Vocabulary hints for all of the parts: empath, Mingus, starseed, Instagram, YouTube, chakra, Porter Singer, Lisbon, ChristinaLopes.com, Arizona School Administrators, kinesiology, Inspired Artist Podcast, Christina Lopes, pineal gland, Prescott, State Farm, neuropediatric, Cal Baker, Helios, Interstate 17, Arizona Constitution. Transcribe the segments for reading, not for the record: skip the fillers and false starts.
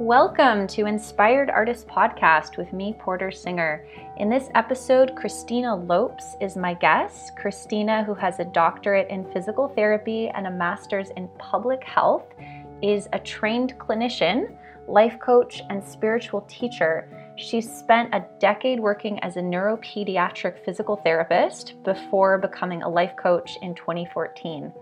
Welcome to Inspired Artist Podcast with me, Porter Singer. In this episode, Christina Lopes is my guest. Christina, who has a doctorate in physical therapy and a master's in public health, is a trained clinician, life coach, and spiritual teacher. She spent a decade working as a neuropediatric physical therapist before becoming a life coach in 2014.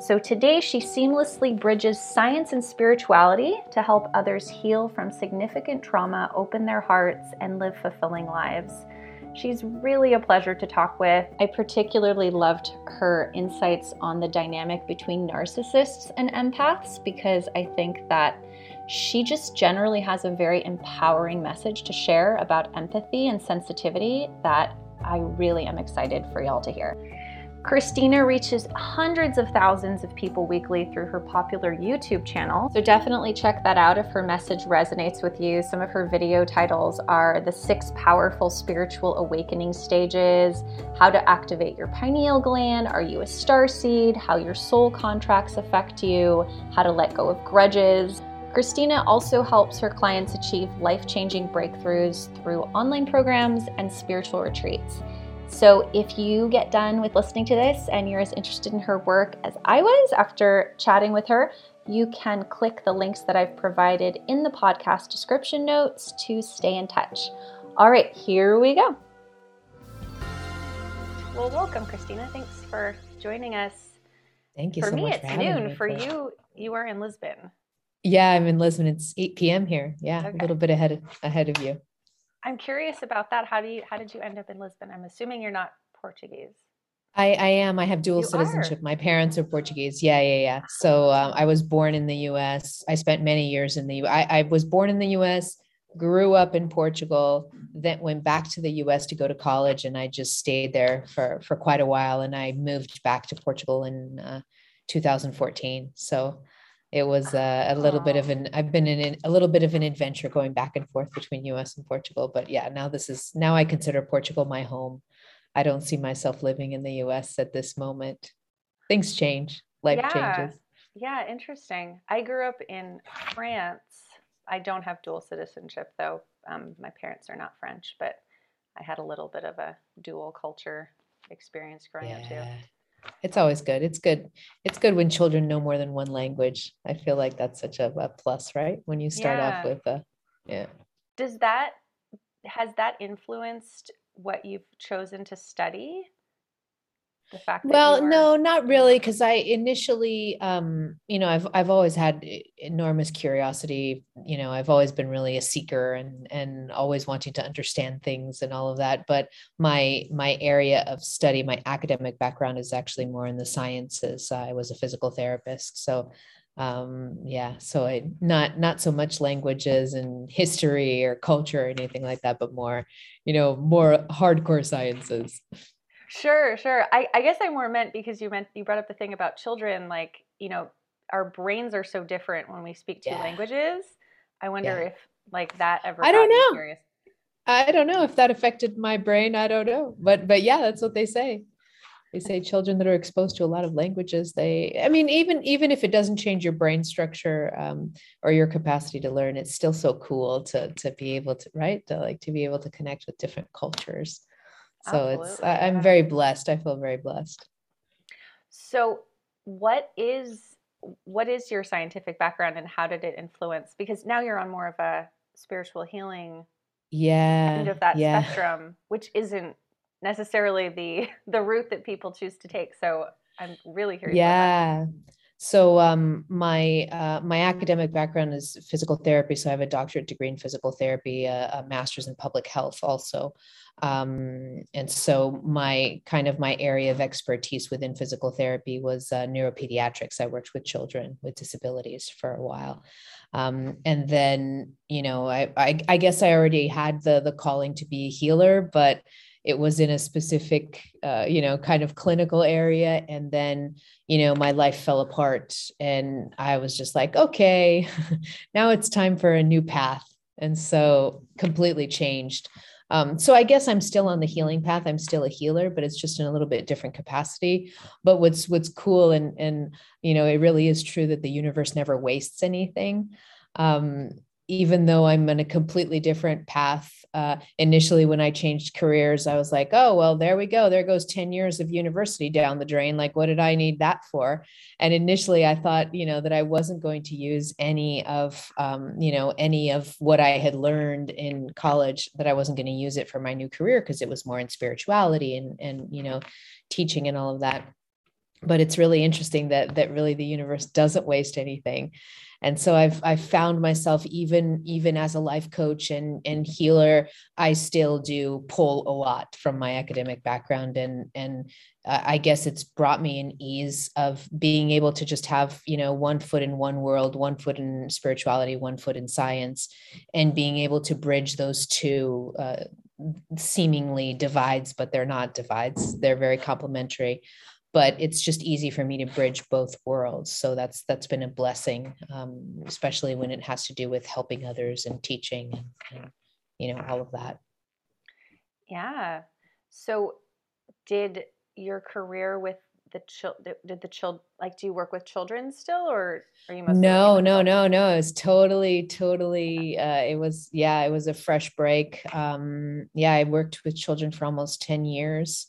So today she seamlessly bridges science and spirituality to help others heal from significant trauma, open their hearts, and live fulfilling lives. She's really a pleasure to talk with. I particularly loved her insights on the dynamic between narcissists and empaths because I think that she just generally has a very empowering message to share about empathy and sensitivity that I really am excited for y'all to hear. Christina reaches hundreds of thousands of people weekly through her popular YouTube channel, so definitely check that out if her message resonates with you. Some of her video titles are The 6 Powerful Spiritual Awakening Stages, How to Activate Your Pineal Gland, Are You a Starseed, How Your Soul Contracts Affect You, How to Let Go of Grudges. Christina also helps her clients achieve life-changing breakthroughs through online programs and spiritual retreats. So if you get done with listening to this and you're as interested in her work as I was after chatting with her, you can click the links that I've provided in the podcast description notes to stay in touch. All right, here we go. Well, welcome, Christina. Thanks for joining us. Thank you so much for having me. For me, it's noon. For you, you are in Lisbon. Yeah, I'm in Lisbon. It's 8 p.m. here. Yeah, okay. A little bit ahead of you. I'm curious about that. How did you end up in Lisbon? I'm assuming you're not Portuguese. I am. I have dual citizenship. My parents are Portuguese. Yeah. So I was born in the U.S. I spent many years in the U.S. I was born in the U.S., grew up in Portugal, then went back to the U.S. to go to college. And I just stayed there for quite a while. And I moved back to Portugal in 2014. So it was a little bit of an adventure going back and forth between US and Portugal. But yeah, now I consider Portugal my home. I don't see myself living in the US at this moment. Things change, life changes. Yeah, interesting. I grew up in France. I don't have dual citizenship though. My parents are not French, but I had a little bit of a dual culture experience growing up too. It's always good. It's good when children know more than one language. I feel like that's such a plus, right? When you start off with . Has that influenced what you've chosen to study? The fact that no, not really. Cause I initially, I've always had enormous curiosity. You know, I've always been really a seeker and always wanting to understand things and all of that. But my area of study, my academic background is actually more in the sciences. I was a physical therapist. So, so I not so much languages and history or culture or anything like that, but more, more hardcore sciences. Sure. I guess I more meant because you brought up the thing about children, like, our brains are so different when we speak two languages. I wonder if like that ever, I don't know. Curious. I don't know if that affected my brain. I don't know. But yeah, that's what they say. They say children that are exposed to a lot of languages, even if it doesn't change your brain structure, or your capacity to learn, it's still so cool to be able to, right. To be able to connect with different cultures. So I'm very blessed. I feel very blessed. So what is your scientific background and how did it influence? Because now you're on more of a spiritual healing end of that spectrum, which isn't necessarily the route that people choose to take. So I'm really curious about that. So my academic background is physical therapy. So I have a doctorate degree in physical therapy, a master's in public health also. And so my area of expertise within physical therapy was neuropediatrics. I worked with children with disabilities for a while. And then, I guess I already had the calling to be a healer, but it was in a specific, kind of clinical area. And then, my life fell apart and I was just like, okay, now it's time for a new path. And so completely changed. So I guess I'm still on the healing path. I'm still a healer, but it's just in a little bit different capacity. But what's cool and it really is true that the universe never wastes anything. even though I'm on a completely different path. Initially, when I changed careers, I was like, oh, well, there we go. There goes 10 years of university down the drain. Like, what did I need that for? And initially I thought, that I wasn't going to use any of what I had learned in college, that I wasn't going to use it for my new career because it was more in spirituality and teaching and all of that. But it's really interesting that really the universe doesn't waste anything. And so I've found myself, even as a life coach and healer, I still do pull a lot from my academic background. And I guess it's brought me an ease of being able to just have, one foot in one world, one foot in spirituality, one foot in science, and being able to bridge those two seemingly divides, but they're not divides. They're very complementary. But it's just easy for me to bridge both worlds. So that's been a blessing, especially when it has to do with helping others and teaching and all of that. Yeah. So did your career with do you work with children still, or are you mostly? No. It was totally. It was a fresh break. I worked with children for almost 10 years.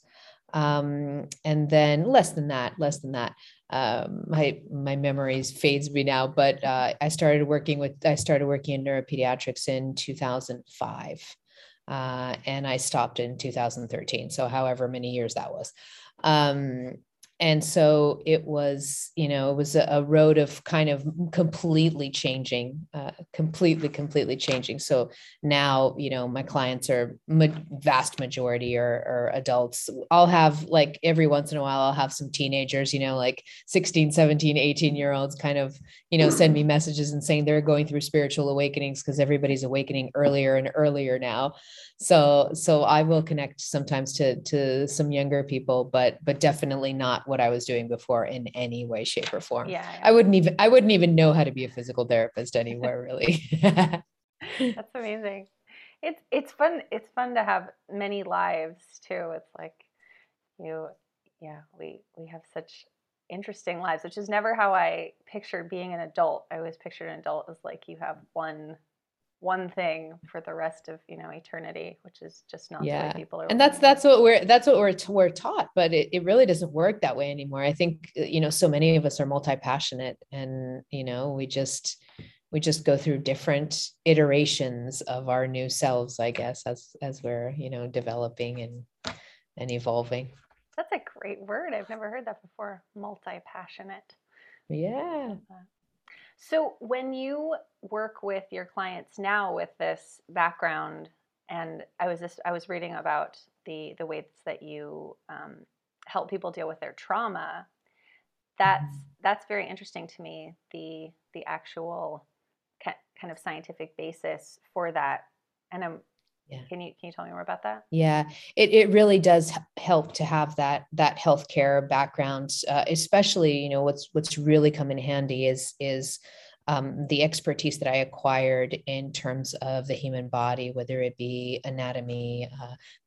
And then less than that, my memories fades me now, but, I started working in neuropediatrics in 2005, and I stopped in 2013. So however many years that was, and so it was, it was a road of kind of completely changing. So now, my clients are vast majority are adults. I'll have, like, every once in a while, I'll have some teenagers, like 16, 17, 18-year-olds kind of, send me messages and saying they're going through spiritual awakenings because everybody's awakening earlier and earlier now. So I will connect sometimes to some younger people, but definitely not what I was doing before in any way, shape, or form. Yeah, yeah. I wouldn't even know how to be a physical therapist anywhere, really. That's amazing. It's fun. It's fun to have many lives too. It's like, we have such interesting lives, which is never how I pictured being an adult. I always pictured an adult as like you have one thing for the rest of, eternity, which is just not the way people are. And that's what we're taught, but it really doesn't work that way anymore. I think, so many of us are multi-passionate and, we just go through different iterations of our new selves, I guess, as we're, developing and evolving. That's a great word. I've never heard that before. Multi-passionate. Yeah. So when you work with your clients now with this background, and I was reading about the ways that you help people deal with their trauma. That's very interesting to me. The actual kind of scientific basis for that, and Can you tell me more about that? Yeah, it really does help to have that healthcare background, especially, what's really come in handy is the expertise that I acquired in terms of the human body, whether it be anatomy,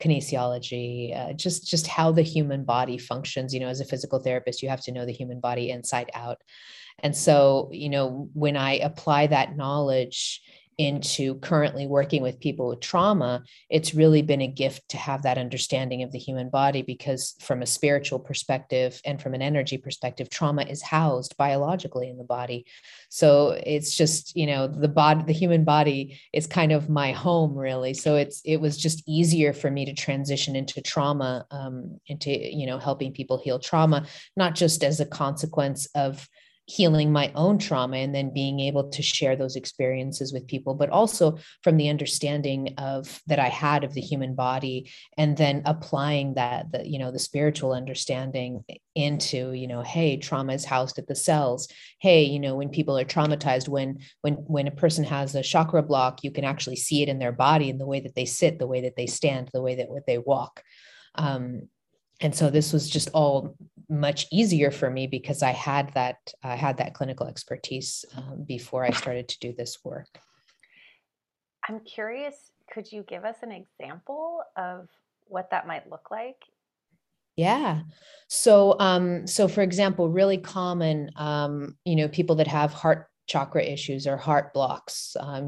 kinesiology, just how the human body functions. As a physical therapist, you have to know the human body inside out. And so, when I apply that knowledge into currently working with people with trauma, it's really been a gift to have that understanding of the human body, because from a spiritual perspective and from an energy perspective, trauma is housed biologically in the body. So it's just, the human body is kind of my home, really. So it was just easier for me to transition into trauma, into helping people heal trauma, not just as a consequence of healing my own trauma and then being able to share those experiences with people, but also from the understanding that I had of the human body, and then applying the spiritual understanding into, hey, trauma is housed at the cells. Hey, when people are traumatized, when a person has a chakra block, you can actually see it in their body, in the way that they sit, the way that they stand, the way that they walk. And so this was just all much easier for me because I had that clinical expertise before I started to do this work. I'm curious, could you give us an example of what that might look like? Yeah. So for example, really common, people that have heart chakra issues or heart blocks, so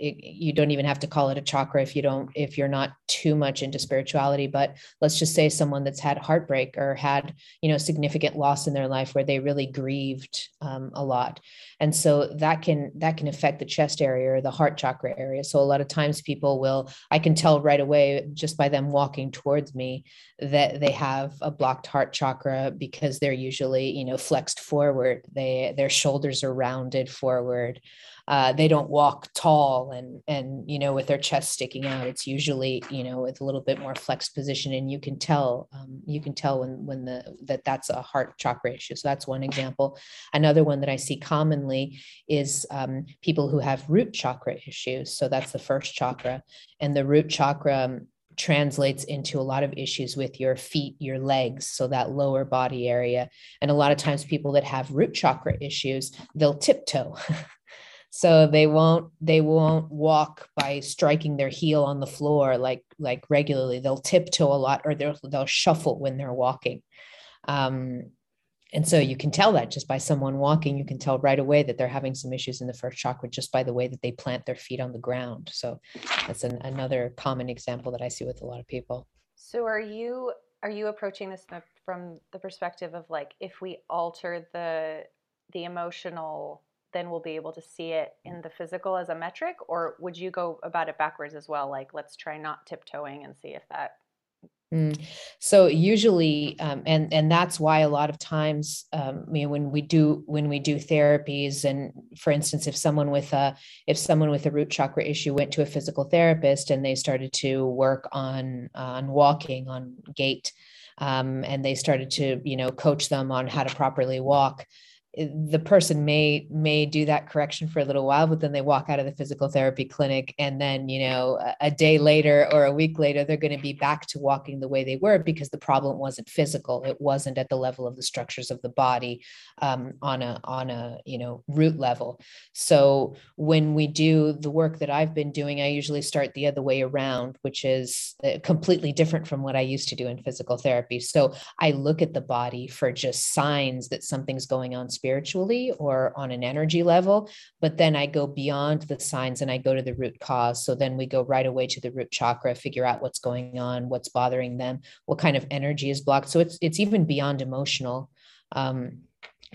you don't even have to call it a chakra if you're not too much into spirituality, but let's just say someone that's had heartbreak or had, significant loss in their life where they really grieved a lot. And so that can affect the chest area or the heart chakra area. So a lot of times I can tell right away just by them walking towards me that they have a blocked heart chakra because they're usually, flexed forward. Their shoulders are rounded forward. They don't walk tall and with their chest sticking out. It's usually, with a little bit more flexed position, and you can tell when that's a heart chakra issue. So that's one example. Another one that I see commonly is people who have root chakra issues. So that's the first chakra, and the root chakra translates into a lot of issues with your feet, your legs, so that lower body area. And a lot of times people that have root chakra issues, they'll tiptoe. So they won't walk by striking their heel on the floor like regularly. They'll tiptoe a lot, or they'll shuffle when they're walking. And so you can tell that just by someone walking, you can tell right away that they're having some issues in the first chakra just by the way that they plant their feet on the ground. So that's another common example that I see with a lot of people. So are you approaching this from the perspective of like, if we alter the emotional, then we'll be able to see it in the physical as a metric? Or would you go about it backwards as well? Like, let's try not tiptoeing and see if that. So usually, and that's why a lot of times, when we do therapies, and for instance, if someone with a root chakra issue went to a physical therapist and they started to work on walking, on gait, and they started to, coach them on how to properly walk, the person may do that correction for a little while, but then they walk out of the physical therapy clinic, and then, a day later or a week later, they're going to be back to walking the way they were, because the problem wasn't physical. It wasn't at the level of the structures of the body, on a root level. So when we do the work that I've been doing, I usually start the other way around, which is completely different from what I used to do in physical therapy. So I look at the body for just signs that something's going on spiritually or on an energy level, but then I go beyond the signs and I go to the root cause. So then we go right away to the root chakra, figure out what's going on, what's bothering them, what kind of energy is blocked. So it's even beyond emotional,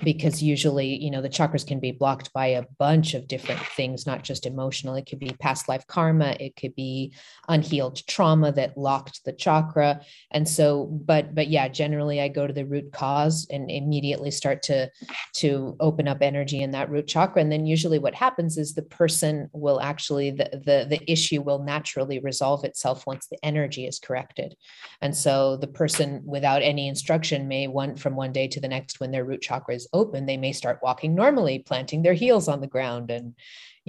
because usually, the chakras can be blocked by a bunch of different things, not just emotional. It could be past life karma. It could be unhealed trauma that locked the chakra. And so, but yeah, generally I go to the root cause and immediately start to open up energy in that root chakra. And then usually what happens is the person will actually, the issue will naturally resolve itself once the energy is corrected. And so the person without any instruction may from one day to the next, when their root chakra is open, they may start walking normally, planting their heels on the ground and,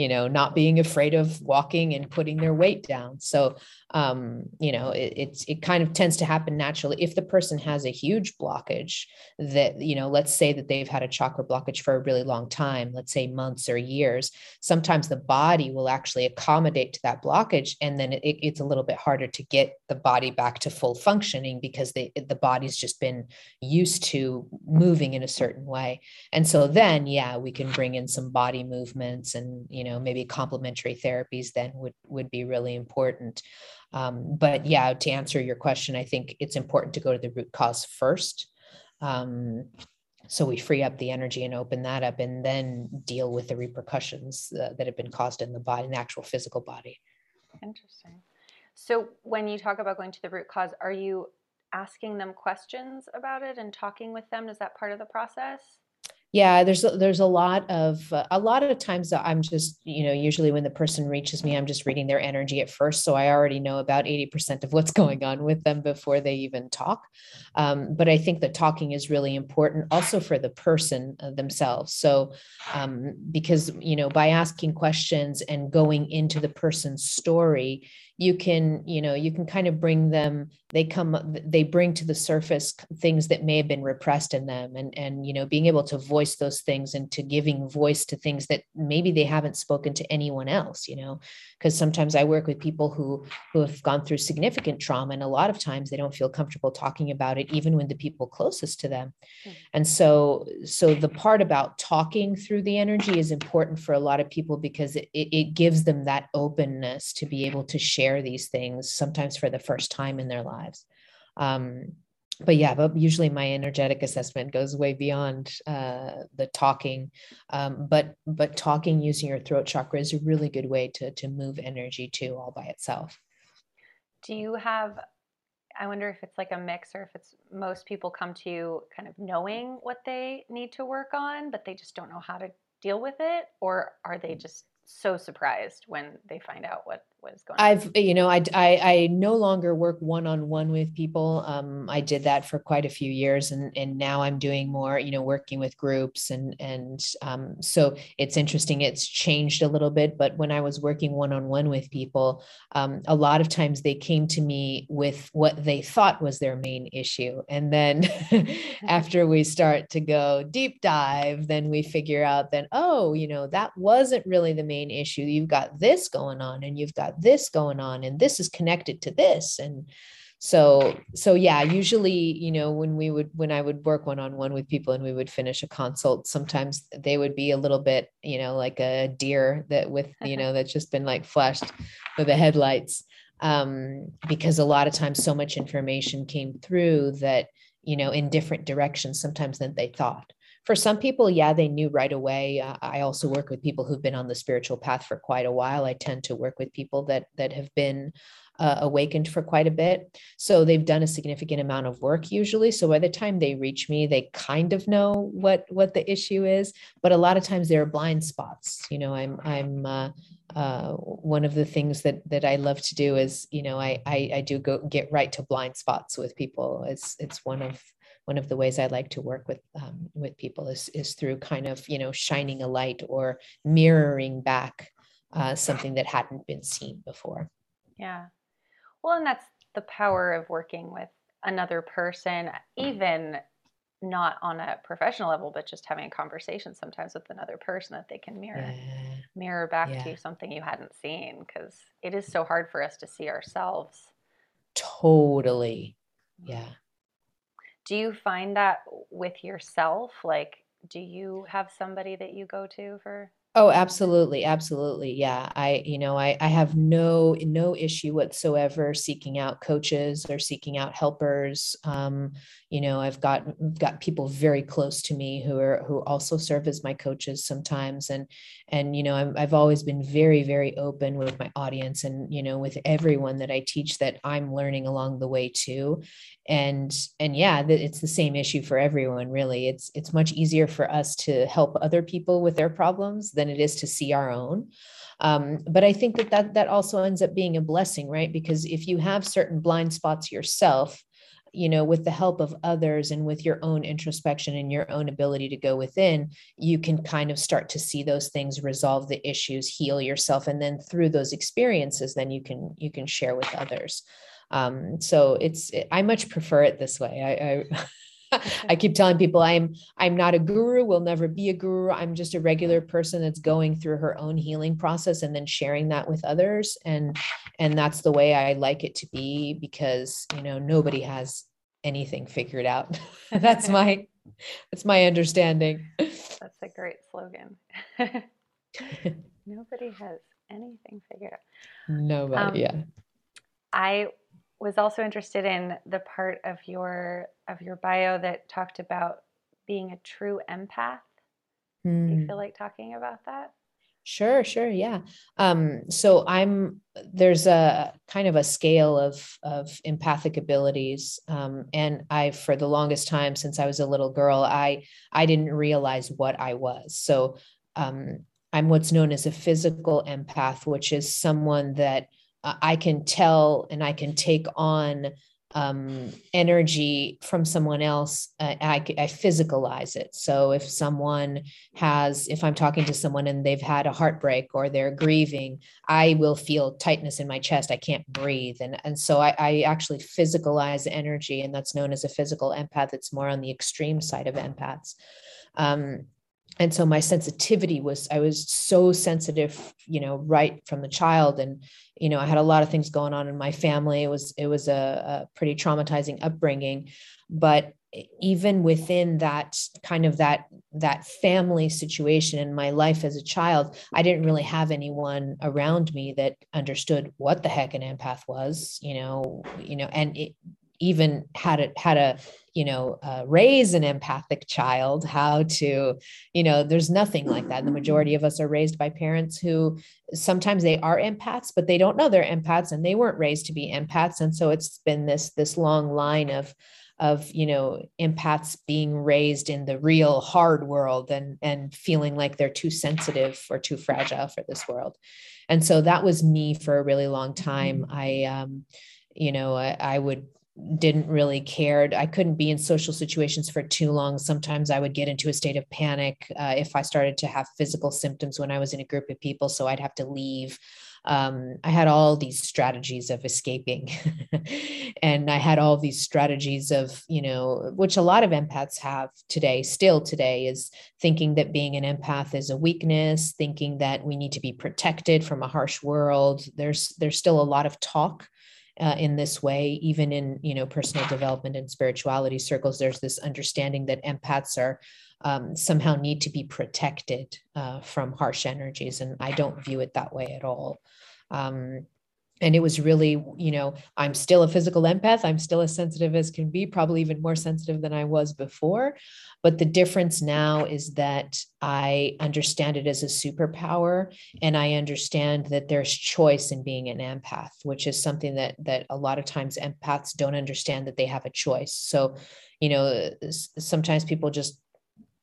not being afraid of walking and putting their weight down. So, it kind of tends to happen naturally. If the person has a huge blockage that, let's say that they've had a chakra blockage for a really long time, let's say months or years, sometimes the body will actually accommodate to that blockage. And then it's a little bit harder to get the body back to full functioning because the body's just been used to moving in a certain way. And so then, yeah, we can bring in some body movements and, maybe complementary therapies then would be really important. But yeah, to answer your question, I think it's important to go to the root cause first. So we free up the energy and open that up, and then deal with the repercussions that have been caused in the body, in the actual physical body. Interesting. So when you talk about going to the root cause, are you asking them questions about it and talking with them? Is that part of the process? Yeah, there's a lot of times that I'm just, usually when the person reaches me, I'm just reading their energy at first. So I already know about 80% of what's going on with them before they even talk. But I think that talking is really important also for the person themselves. So, because, by asking questions and going into the person's story, you can, you know, you can kind of bring them, they bring to the surface things that may have been repressed in them, and, you know, being able to voice those things and to giving voice to things that maybe they haven't spoken to anyone else, you know, because sometimes I work with people who have gone through significant trauma, and a lot of times they don't feel comfortable talking about it, even with the people closest to them. And so the part about talking through the energy is important for a lot of people, because it gives them that openness to be able to share these things, sometimes for the first time in their lives. But usually my energetic assessment goes way beyond the talking. But talking using your throat chakra is a really good way to move energy too, all by itself. Do you have, I wonder if it's like a mix, or if it's most people come to you kind of knowing what they need to work on, but they just don't know how to deal with it, or are they just so surprised when they find out what is going on? I no longer work one-on-one with people. I did that for quite a few years, and now I'm doing more, you know, working with groups, and so it's interesting. It's changed a little bit, but when I was working one-on-one with people, a lot of times they came to me with what they thought was their main issue. And then after we start to go deep dive, then we figure out that, oh, you know, that wasn't really the main issue. You've got this going on, and you've got this going on, and this is connected to this. And so yeah, usually, you know, when I would work one-on-one with people and we would finish a consult, sometimes they would be a little bit, you know, like a deer that with, you know, that's just been like flashed with the headlights. Because a lot of times so much information came through that, you know, in different directions sometimes than they thought. For some people, yeah, they knew right away. I also work with people who've been on the spiritual path for quite a while. I tend to work with people that have been awakened for quite a bit. So they've done a significant amount of work usually. So by the time they reach me, they kind of know what the issue is, but a lot of times there are blind spots. You know, I'm one of the things that I love to do is, you know, I do go get right to blind spots with people. It's one of the ways I like to work with people is through kind of, you know, shining a light or mirroring back something that hadn't been seen before. Yeah. Well, and that's the power of working with another person, even not on a professional level, but just having a conversation sometimes with another person that they can mirror back to you something you hadn't seen, because it is so hard for us to see ourselves. Totally. Yeah. Do you find that with yourself? Like, do you have somebody that you go to for? Oh, absolutely. Absolutely. Yeah. I have no issue whatsoever seeking out coaches or seeking out helpers. You know, I've got people very close to me who also serve as my coaches sometimes. And, you know, I've always been very, very open with my audience and, you know, with everyone that I teach that I'm learning along the way too. And yeah, it's the same issue for everyone, really. It's much easier for us to help other people with their problems than it is to see our own. But I think that also ends up being a blessing, right? Because if you have certain blind spots yourself, you know, with the help of others and with your own introspection and your own ability to go within, you can kind of start to see those things, resolve the issues, heal yourself. And then through those experiences, then you can share with others. I much prefer it this way. I keep telling people I'm not a guru, will never be a guru. I'm just a regular person that's going through her own healing process and then sharing that with others. And that's the way I like it to be, because, you know, nobody has anything figured out. That's my understanding. That's a great slogan. Nobody has anything figured out. Nobody. Yeah. I was also interested in the part of your bio that talked about being a true empath. Do you feel like talking about that? Sure. Yeah. So there's a kind of a scale of empathic abilities. And for the longest time, since I was a little girl, I didn't realize what I was. So, I'm what's known as a physical empath, which is someone that I can tell and I can take on energy from someone else, I physicalize it. So if someone has, if I'm talking to someone and they've had a heartbreak or they're grieving, I will feel tightness in my chest. I can't breathe. And so I actually physicalize energy, and that's known as a physical empath. It's more on the extreme side of empaths. And so my sensitivity was, I was so sensitive, you know, right from the child. And, you know, I had a lot of things going on in my family. It was a pretty traumatizing upbringing, but even within that kind of that family situation in my life as a child, I didn't really have anyone around me that understood what the heck an empath was, you know, and it, even had a, you know, raise an empathic child, how to, you know, there's nothing like that. The majority of us are raised by parents who sometimes they are empaths, but they don't know they're empaths and they weren't raised to be empaths. And so it's been this long line of, you know, empaths being raised in the real hard world and feeling like they're too sensitive or too fragile for this world. And so that was me for a really long time. I didn't really care. I couldn't be in social situations for too long. Sometimes I would get into a state of panic if I started to have physical symptoms when I was in a group of people. So I'd have to leave. I had all these strategies of escaping and I had all these strategies of, you know, which a lot of empaths have today, still today, is thinking that being an empath is a weakness, thinking that we need to be protected from a harsh world. There's still a lot of talk in this way, even in, you know, personal development and spirituality circles. There's this understanding that empaths are somehow need to be protected from harsh energies. And I don't view it that way at all. And it was really, you know, I'm still a physical empath. I'm still as sensitive as can be, probably even more sensitive than I was before. But the difference now is that I understand it as a superpower, and I understand that there's choice in being an empath, which is something that a lot of times empaths don't understand, that they have a choice. So, you know, sometimes people just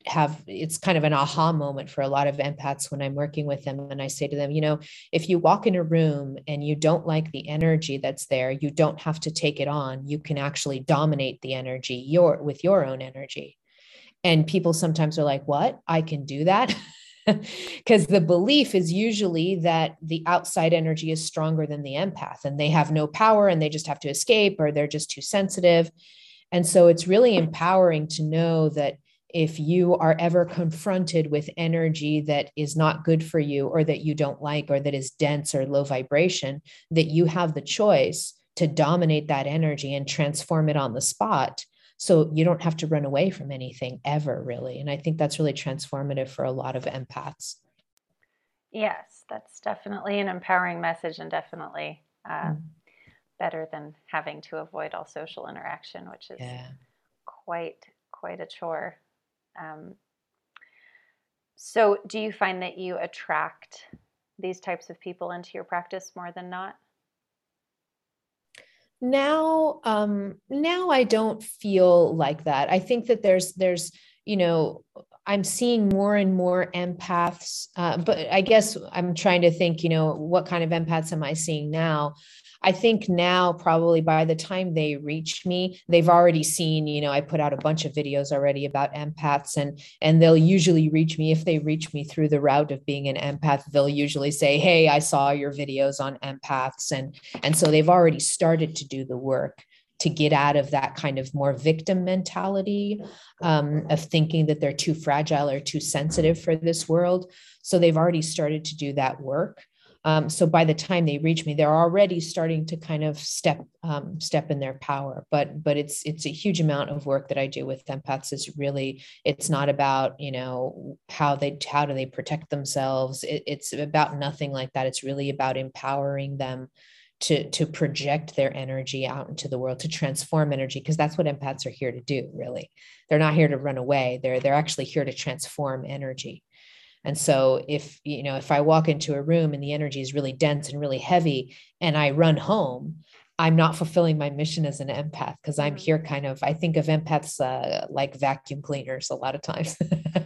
have, it's kind of an aha moment for a lot of empaths when I'm working with them. And I say to them, you know, if you walk in a room and you don't like the energy that's there, you don't have to take it on. You can actually dominate the energy with your own energy. And people sometimes are like, what? I can do that? Because the belief is usually that the outside energy is stronger than the empath and they have no power and they just have to escape, or they're just too sensitive. And so it's really empowering to know that if you are ever confronted with energy that is not good for you, or that you don't like, or that is dense or low vibration, that you have the choice to dominate that energy and transform it on the spot. So you don't have to run away from anything ever, really. And I think that's really transformative for a lot of empaths. Yes, that's definitely an empowering message, and definitely better than having to avoid all social interaction, which is quite a chore. So do you find that you attract these types of people into your practice more than not? Now I don't feel like that. I think that there's, you know, I'm seeing more and more empaths, but I guess I'm trying to think, you know, what kind of empaths am I seeing now? I think now probably by the time they reach me, they've already seen, you know, I put out a bunch of videos already about empaths, and they'll usually reach me. If they reach me through the route of being an empath, they'll usually say, hey, I saw your videos on empaths. And so they've already started to do the work to get out of that kind of more victim mentality of thinking that they're too fragile or too sensitive for this world. So they've already started to do that work. So by the time they reach me, they're already starting to kind of step in their power, but it's a huge amount of work that I do with empaths. Is really, it's not about, you know, how do they protect themselves? It's about nothing like that. It's really about empowering them to project their energy out into the world, to transform energy, because that's what empaths are here to do. Really, they're not here to run away. They're actually here to transform energy. And so if, you know, if I walk into a room and the energy is really dense and really heavy and I run home, I'm not fulfilling my mission as an empath, because I'm here kind of, I think of empaths like vacuum cleaners a lot of times,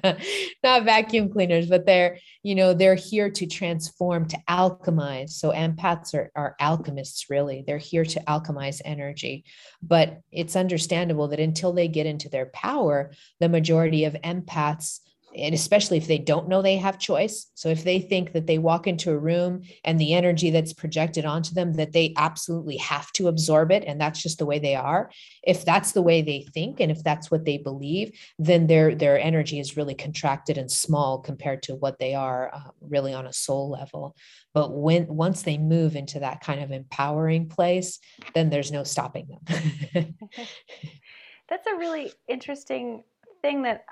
not vacuum cleaners, but they're, you know, they're here to transform, to alchemize. So empaths are alchemists, really. They're here to alchemize energy, but it's understandable that until they get into their power, the majority of empaths, and especially if they don't know they have choice. So if they think that they walk into a room and the energy that's projected onto them, that they absolutely have to absorb it, and that's just the way they are. If that's the way they think, and if that's what they believe, then their energy is really contracted and small compared to what they are really on a soul level. But once they move into that kind of empowering place, then there's no stopping them. That's a really interesting thing that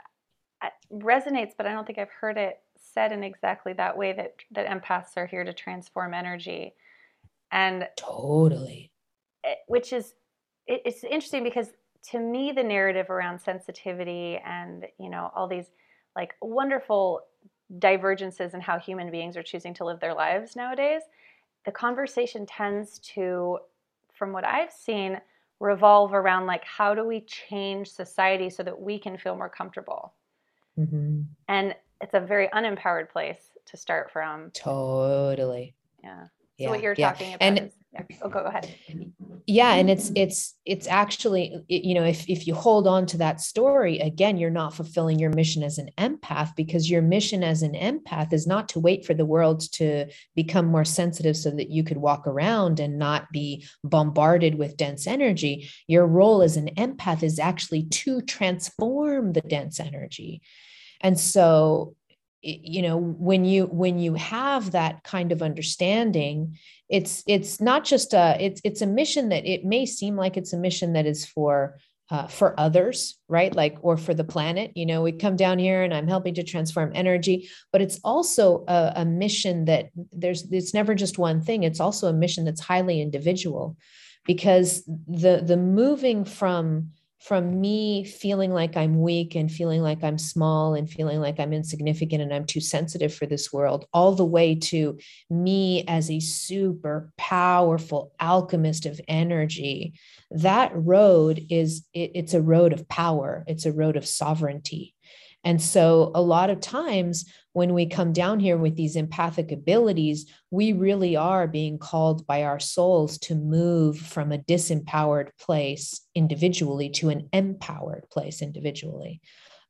resonates, but I don't think I've heard it said in exactly that way, that empaths are here to transform energy. And totally, it's interesting, because to me, the narrative around sensitivity and, you know, all these like wonderful divergences in how human beings are choosing to live their lives nowadays, the conversation tends to, from what I've seen, revolve around like, how do we change society so that we can feel more comfortable? Mm-hmm. And it's a very unempowered place to start from. Totally. Yeah. So what you're talking about and go ahead. Yeah. And it's actually, you know, if you hold on to that story, again, you're not fulfilling your mission as an empath, because your mission as an empath is not to wait for the world to become more sensitive so that you could walk around and not be bombarded with dense energy. Your role as an empath is actually to transform the dense energy. And so, you know, when you have that kind of understanding, it's not just it's a mission that it may seem like it's a mission that is for others, right? Like, or for the planet, you know, we come down here and I'm helping to transform energy, but it's also a mission that it's never just one thing. It's also a mission that's highly individual, because the moving from me feeling like I'm weak and feeling like I'm small and feeling like I'm insignificant and I'm too sensitive for this world, all the way to me as a super powerful alchemist of energy, that road it's a road of power. It's a road of sovereignty. And so a lot of times when we come down here with these empathic abilities, we really are being called by our souls to move from a disempowered place individually to an empowered place individually.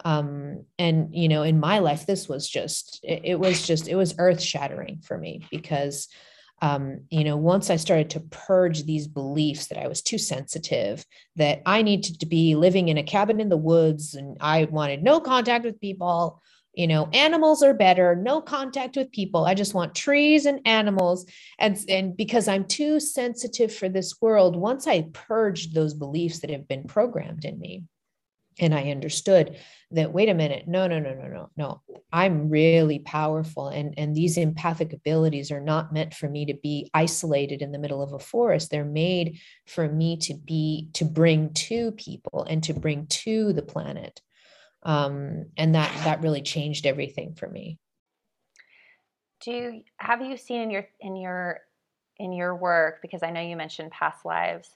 And, you know, in my life, this was just, it was earth shattering for me, because you know, once I started to purge these beliefs that I was too sensitive, that I needed to be living in a cabin in the woods and I wanted no contact with people, you know, animals are better, no contact with people. I just want trees and animals. And because I'm too sensitive for this world, once I purged those beliefs that have been programmed in me, and I understood that, wait a minute, no. I'm really powerful. And these empathic abilities are not meant for me to be isolated in the middle of a forest. They're made for me to bring to people and to bring to the planet. And that really changed everything for me. Have you seen in your work, because I know you mentioned past lives,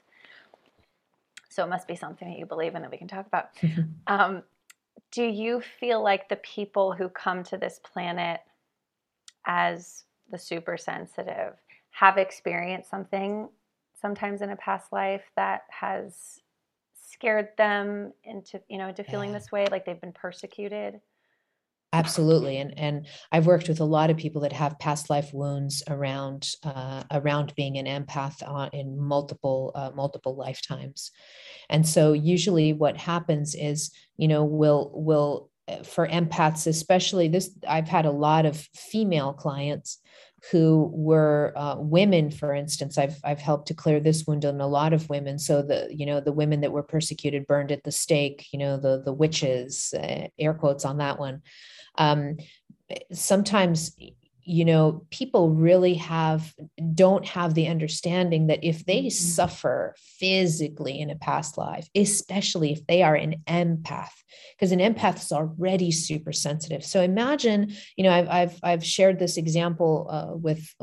so it must be something that you believe in that we can talk about. Do you feel like the people who come to this planet as the super sensitive have experienced something sometimes in a past life that has scared them into feeling this way, like they've been persecuted? Absolutely. And I've worked with a lot of people that have past life wounds around being an empath in multiple lifetimes. And so usually what happens is, you know, we'll for empaths, especially this, I've had a lot of female clients who were women, for instance. I've helped to clear this wound on a lot of women. So the women that were persecuted, burned at the stake, you know, the witches, air quotes on that one. Sometimes, you know, people really have don't have the understanding that if they suffer physically in a past life, especially if they are an empath, because an empath is already super sensitive. So imagine, you know, I've shared this example with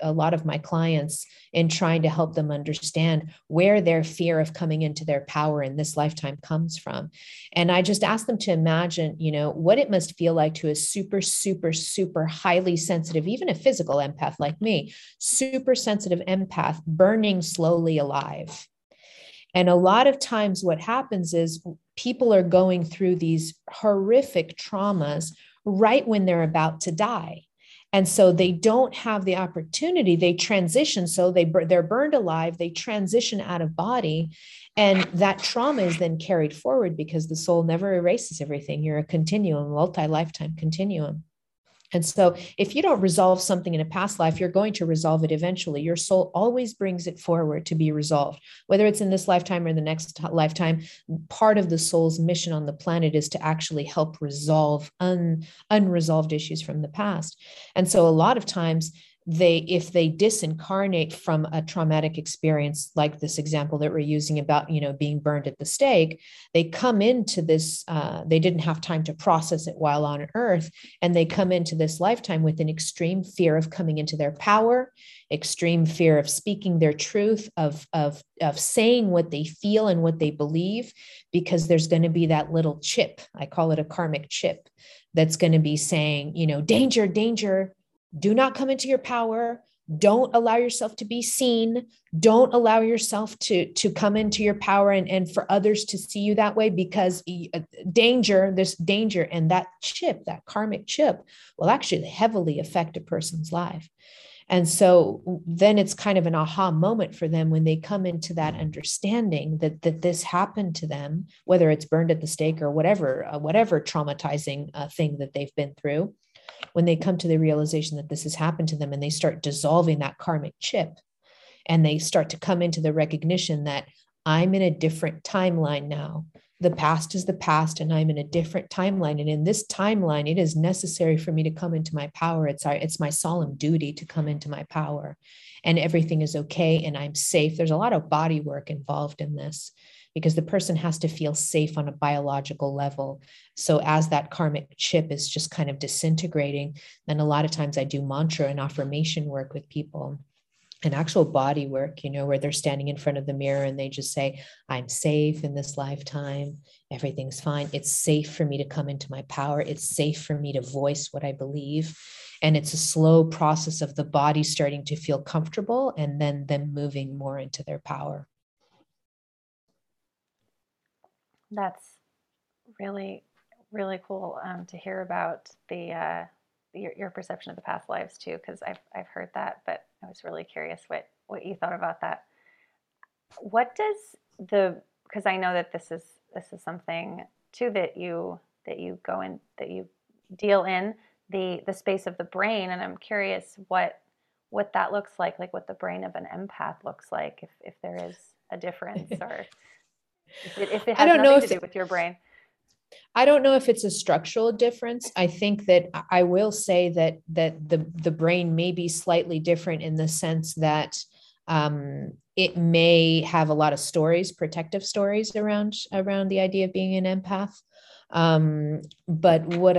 a lot of my clients in trying to help them understand where their fear of coming into their power in this lifetime comes from. And I just asked them to imagine, you know, what it must feel like to a super, super, super highly sensitive, even a physical empath like me, super sensitive empath burning slowly alive. And a lot of times what happens is people are going through these horrific traumas right when they're about to die. And so they don't have the opportunity, they transition. So they're burned alive, they transition out of body. And that trauma is then carried forward because the soul never erases everything. You're a continuum, multi-lifetime continuum. And so if you don't resolve something in a past life, you're going to resolve it eventually. Your soul always brings it forward to be resolved, whether it's in this lifetime or the next lifetime. Part of the soul's mission on the planet is to actually help resolve unresolved issues from the past. And so a lot of times, if they disincarnate from a traumatic experience, like this example that we're using about, you know, being burned at the stake, they come into this, they didn't have time to process it while on earth. And they come into this lifetime with an extreme fear of coming into their power, extreme fear of speaking their truth, of saying what they feel and what they believe, because there's going to be that little chip. I call it a karmic chip. That's going to be saying, you know, danger, danger. Do not come into your power. Don't allow yourself to be seen. Don't allow yourself to come into your power and for others to see you that way, because danger, there's danger. And that chip, that karmic chip, will actually heavily affect a person's life. And so then it's kind of an aha moment for them when they come into that understanding that this happened to them, whether it's burned at the stake or whatever traumatizing thing that they've been through. When they come to the realization that this has happened to them and they start dissolving that karmic chip and they start to come into the recognition that I'm in a different timeline now. The past is the past and I'm in a different timeline. And in this timeline, it is necessary for me to come into my power. It's my solemn duty to come into my power, and everything is okay and I'm safe. There's a lot of body work involved in this, because the person has to feel safe on a biological level. So as that karmic chip is just kind of disintegrating, then a lot of times I do mantra and affirmation work with people and actual body work, you know, where they're standing in front of the mirror and they just say, I'm safe in this lifetime. Everything's fine. It's safe for me to come into my power. It's safe for me to voice what I believe. And it's a slow process of the body starting to feel comfortable and then them moving more into their power. That's really, really cool to hear about your perception of the past lives too, because I've heard that, but I was really curious what you thought about that. What does because I know that this is something too that you go in, that you deal in the space of the brain, and I'm curious what that looks like what the brain of an empath looks like, if there is a difference or. If it has nothing to do with your brain. I don't know if it's a structural difference. I think that I will say that the brain may be slightly different in the sense that it may have a lot of stories, protective stories around the idea of being an empath. But what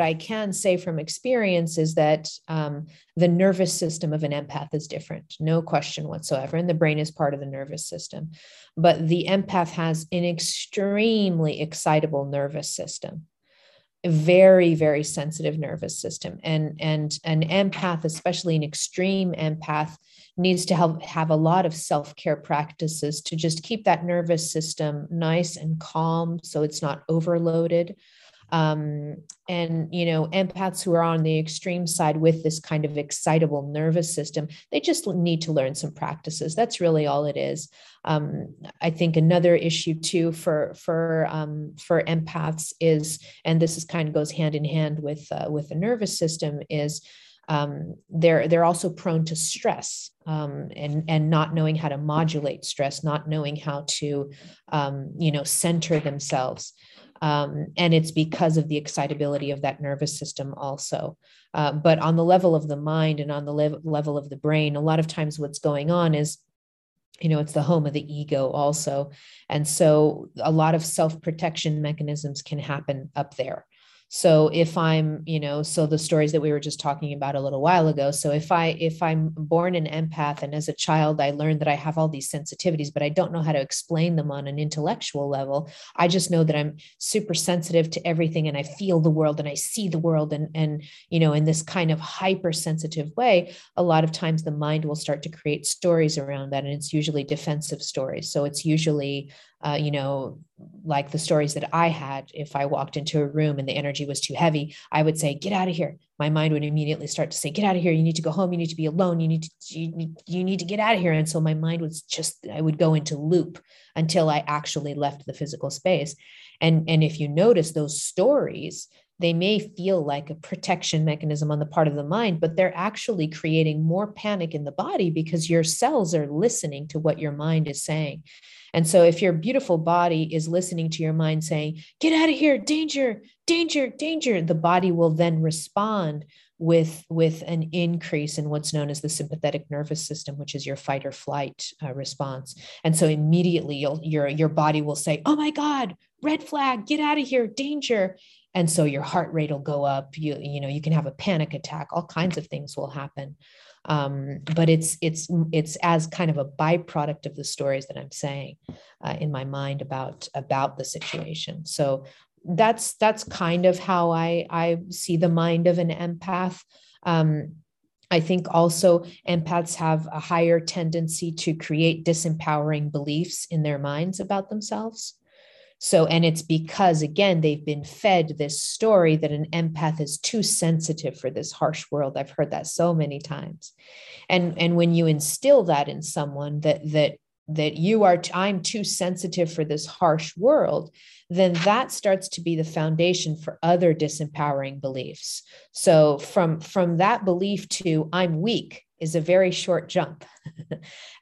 I can say from experience is that the nervous system of an empath is different, no question whatsoever. And the brain is part of the nervous system, but the empath has an extremely excitable nervous system, a very, very sensitive nervous system. And an empath, especially an extreme empath, needs to have a lot of self-care practices to just keep that nervous system nice and calm so it's not overloaded. And, you know, empaths who are on the extreme side with this kind of excitable nervous system, they just need to learn some practices. That's really all it is. I think another issue too for empaths is, and this is kind of goes hand in hand with the nervous system, is they're also prone to stress, and not knowing how to modulate stress, not knowing how to, center themselves. And it's because of the excitability of that nervous system also. But on the level of the mind and on the level of the brain, a lot of times what's going on is, you know, it's the home of the ego also. And so a lot of self-protection mechanisms can happen up there. So if I'm, you know, so the stories that we were just talking about a little while ago. So if I'm born an empath, and as a child, I learned that I have all these sensitivities, but I don't know how to explain them on an intellectual level. I just know that I'm super sensitive to everything, and I feel the world and I see the world, and, you know, in this kind of hypersensitive way, a lot of times the mind will start to create stories around that. And it's usually defensive stories. So it's usually, you know, like the stories that I had, if I walked into a room and the energy was too heavy, I would say, get out of here. My mind would immediately start to say, get out of here. You need to go home. You need to be alone. You need to get out of here. And so my mind was just, I would go into loop until I actually left the physical space. And if you notice those stories, they may feel like a protection mechanism on the part of the mind, but they're actually creating more panic in the body because your cells are listening to what your mind is saying. And so if your beautiful body is listening to your mind saying, get out of here, danger, danger, danger, the body will then respond with an increase in what's known as the sympathetic nervous system, which is your fight or flight response. And so immediately your body will say, oh my God, red flag, get out of here, danger. And so your heart rate will go up. You can have a panic attack, all kinds of things will happen. But it's as kind of a byproduct of the stories that I'm saying in my mind about the situation. So that's kind of how I see the mind of an empath. I think also empaths have a higher tendency to create disempowering beliefs in their minds about themselves. So, and it's because, again, they've been fed this story that an empath is too sensitive for this harsh world. I've heard that so many times. And when you instill that in someone that you are, I'm too sensitive for this harsh world, then that starts to be the foundation for other disempowering beliefs. So from that belief to I'm weak is a very short jump.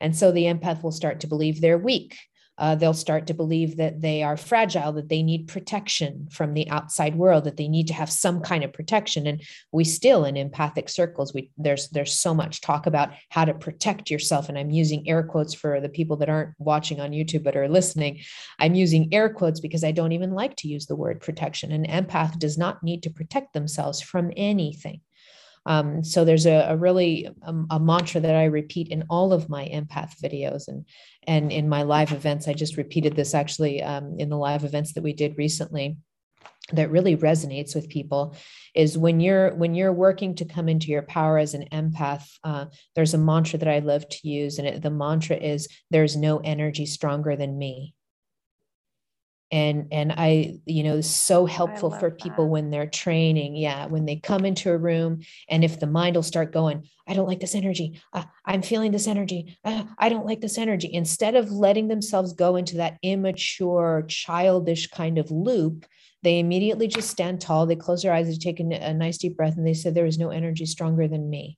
And so the empath will start to believe they're weak. They'll start to believe that they are fragile, that they need protection from the outside world, that they need to have some kind of protection. And we still, in empathic circles, there's so much talk about how to protect yourself. And I'm using air quotes for the people that aren't watching on YouTube but are listening. I'm using air quotes because I don't even like to use the word protection. An empath does not need to protect themselves from anything. So there's a really mantra that I repeat in all of my empath videos and in my live events. I just repeated this actually in the live events that we did recently that really resonates with people is when you're working to come into your power as an empath, there's a mantra that I love to use. And the mantra is, there's no energy stronger than me. And I, you know, so helpful for people that. When they're training. Yeah. When they come into a room and if the mind will start going, I don't like this energy. I'm feeling this energy. I don't like this energy. Instead of letting themselves go into that immature, childish kind of loop, they immediately just stand tall. They close their eyes. They take a nice deep breath. And they said, there is no energy stronger than me.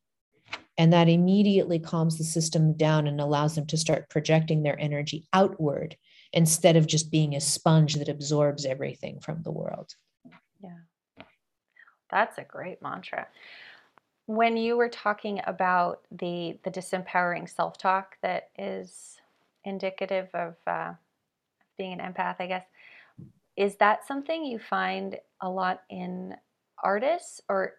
And that immediately calms the system down and allows them to start projecting their energy outward, instead of just being a sponge that absorbs everything from the world. Yeah, that's a great mantra. When you were talking about the disempowering self-talk that is indicative of being an empath, I guess, is that something you find a lot in artists, or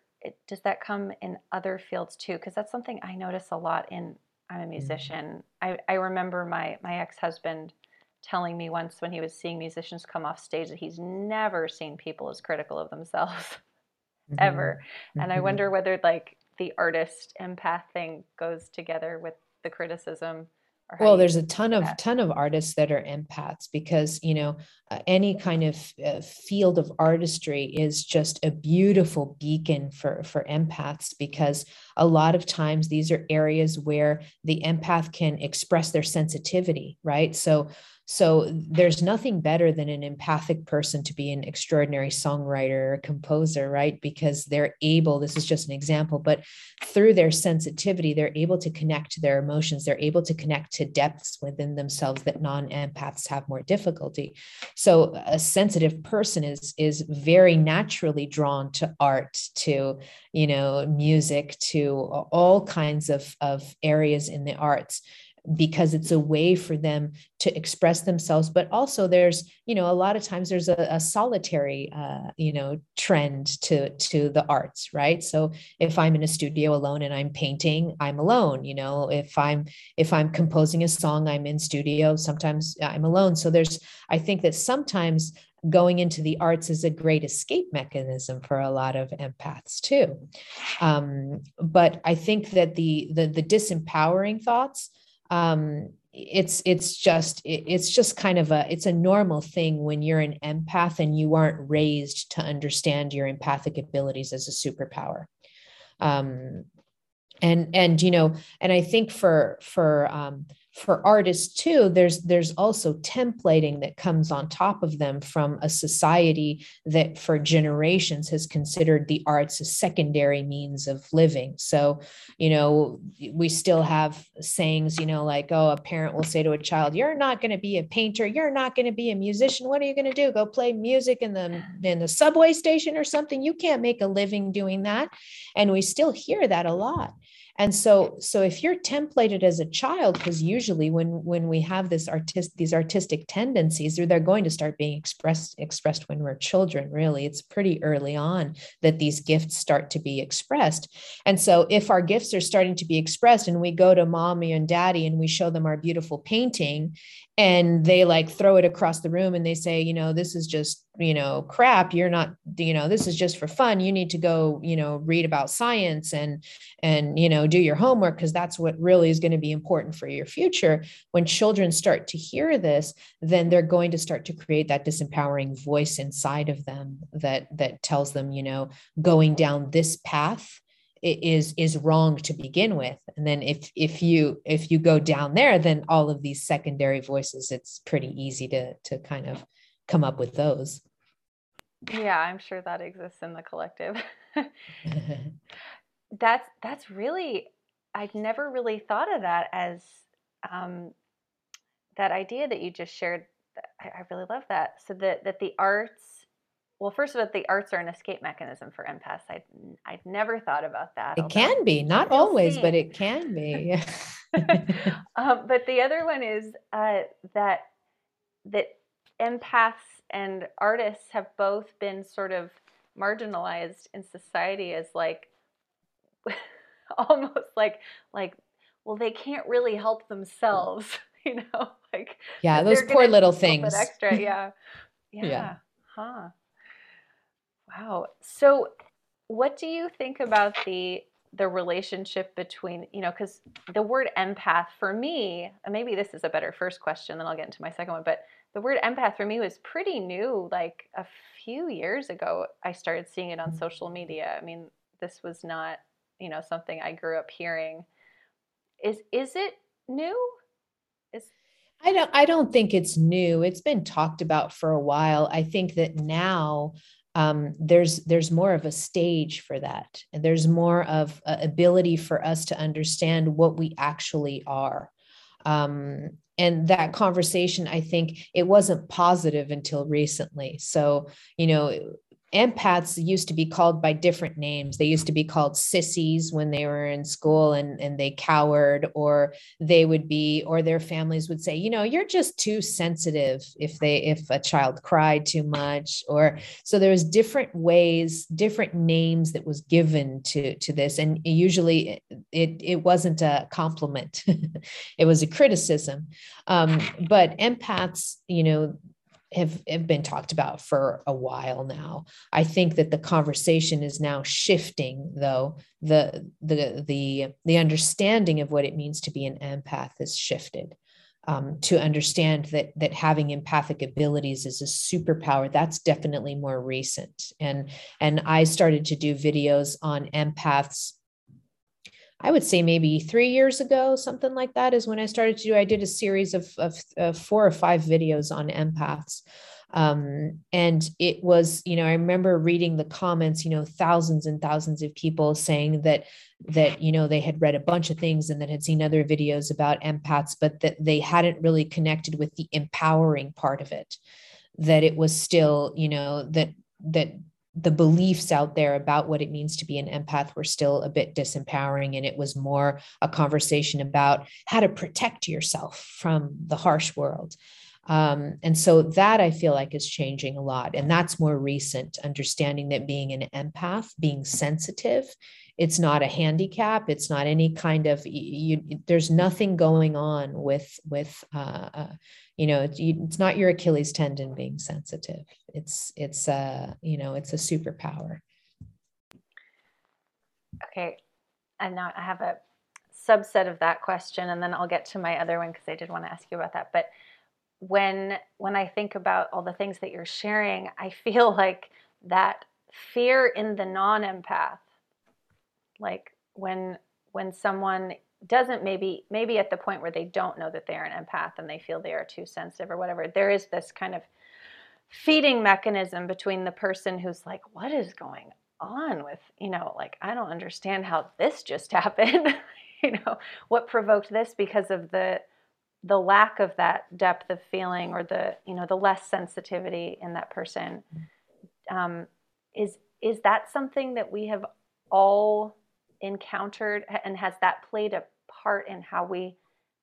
does that come in other fields too? Because that's something I notice a lot in, I'm a musician. Mm-hmm. I remember my ex-husband telling me once when he was seeing musicians come off stage that he's never seen people as critical of themselves ever. Mm-hmm. And I wonder whether like the artist empath thing goes together with the criticism. Well, there's a ton of artists that are empaths because, you know, any kind of field of artistry is just a beautiful beacon for empaths because A lot of times these are areas where the empath can express their sensitivity, right? So there's nothing better than an empathic person to be an extraordinary songwriter or composer, right? Because they're able, this is just an example, but through their sensitivity, they're able to connect to their emotions. They're able to connect to depths within themselves that non-empaths have more difficulty. So a sensitive person is very naturally drawn to art, to, you know, music, to all kinds of areas in the arts, because it's a way for them to express themselves. But also there's, you know, a lot of times there's a solitary, you know, trend to the arts, right? So if I'm in a studio alone and I'm painting, I'm alone, you know, if I'm composing a song, I'm in studio, sometimes I'm alone. So there's, I think that sometimes going into the arts is a great escape mechanism for a lot of empaths too. But I think that the disempowering thoughts, it's just a normal thing when you're an empath and you aren't raised to understand your empathic abilities as a superpower. And I think for artists too, there's also templating that comes on top of them from a society that for generations has considered the arts a secondary means of living. So, you know, we still have sayings, you know, like, oh, a parent will say to a child, you're not going to be a painter. You're not going to be a musician. What are you going to do? Go play music in the subway station or something. You can't make a living doing that. And we still hear that a lot. And so if you're templated as a child, because usually when we have these artistic tendencies, they're going to start being expressed when we're children, really. It's pretty early on that these gifts start to be expressed. And so if our gifts are starting to be expressed and we go to mommy and daddy and we show them our beautiful painting and they like throw it across the room and they say, you know, this is just, you know, crap. You're not, you know, this is just for fun. You need to go, you know, read about science and, you know, do your homework, because that's what really is going to be important for your future. When children start to hear this, then they're going to start to create that disempowering voice inside of them that tells them, you know, going down this path is wrong to begin with. And then if you go down there, then all of these secondary voices, it's pretty easy to kind of come up with those. Yeah, I'm sure that exists in the collective. That's really, I've never really thought of that as that idea that you just shared. I really love that. So that the arts, well, first of all, the arts are an escape mechanism for empaths. I'd never thought about that. It can be, not always, but it can be. But the other one is that empaths and artists have both been sort of marginalized in society as like almost like well, they can't really help themselves, you know, like, yeah, those poor little things. Extra, yeah. Yeah. Yeah. Huh. Wow. So what do you think about the relationship between, you know, because the word empath for me, and maybe this is a better first question, then I'll get into my second one, but the word empath for me was pretty new. Like a few years ago, I started seeing it on social media. I mean, this was not, you know, something I grew up hearing. Is it new? I don't think it's new. It's been talked about for a while. I think that now, there's more of a stage for that. And there's more of an ability for us to understand what we actually are. And that conversation, I think it wasn't positive until recently. So, you know, empaths used to be called by different names. They used to be called sissies when they were in school and they cowered, or they would be, or their families would say, you know, you're just too sensitive if a child cried too much, or so there was different ways, different names that was given to this. And usually it wasn't a compliment. It was a criticism. But empaths, you know, have been talked about for a while now. I think that the conversation is now shifting, though. The understanding of what it means to be an empath has shifted to understand that having empathic abilities is a superpower. That's definitely more recent. And I started to do videos on empaths I would say maybe 3 years ago, something like that is when I started to do, I did a series of 4 or 5 videos on empaths. And it was, you know, I remember reading the comments, you know, thousands and thousands of people saying that, you know, they had read a bunch of things and that had seen other videos about empaths, but that they hadn't really connected with the empowering part of it, that it was still, you know, that the beliefs out there about what it means to be an empath were still a bit disempowering. And it was more a conversation about how to protect yourself from the harsh world. And so that I feel like is changing a lot. And that's more recent, understanding that being an empath, being sensitive, it's not a handicap. It's not any kind of, there's nothing going on it's not your Achilles tendon being sensitive. It's a superpower. Okay. And now I have a subset of that question, and then I'll get to my other one, 'cause I did want to ask you about that. But when I think about all the things that you're sharing, I feel like that fear in the non-empath, like when someone doesn't maybe at the point where they don't know that they're an empath and they feel they are too sensitive or whatever, there is this kind of feeding mechanism between the person who's like, what is going on with, you know, like, I don't understand how this just happened, you know, what provoked this, because of the lack of that depth of feeling, or the, you know, the less sensitivity in that person. Is that something that we have all encountered, and has that played a part in how we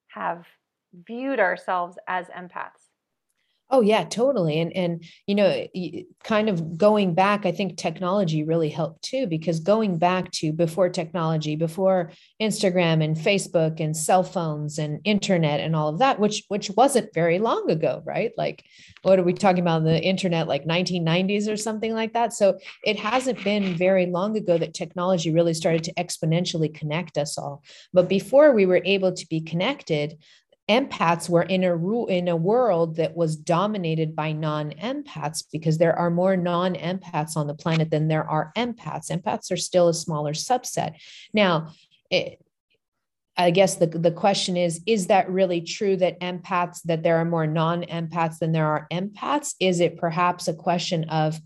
have viewed ourselves as empaths? Oh yeah, totally. And, you know, kind of going back, I think technology really helped too, because going back to before technology, before Instagram and Facebook and cell phones and internet and all of that, which wasn't very long ago, right? Like, what are we talking about, the internet, like 1990s or something like that. So it hasn't been very long ago that technology really started to exponentially connect us all. But before we were able to be connected, empaths were in a world that was dominated by non-empaths, because there are more non-empaths on the planet than there are empaths. Empaths are still a smaller subset. Now, I guess the question is that really true that empaths, that there are more non-empaths than there are empaths? Is it perhaps a question of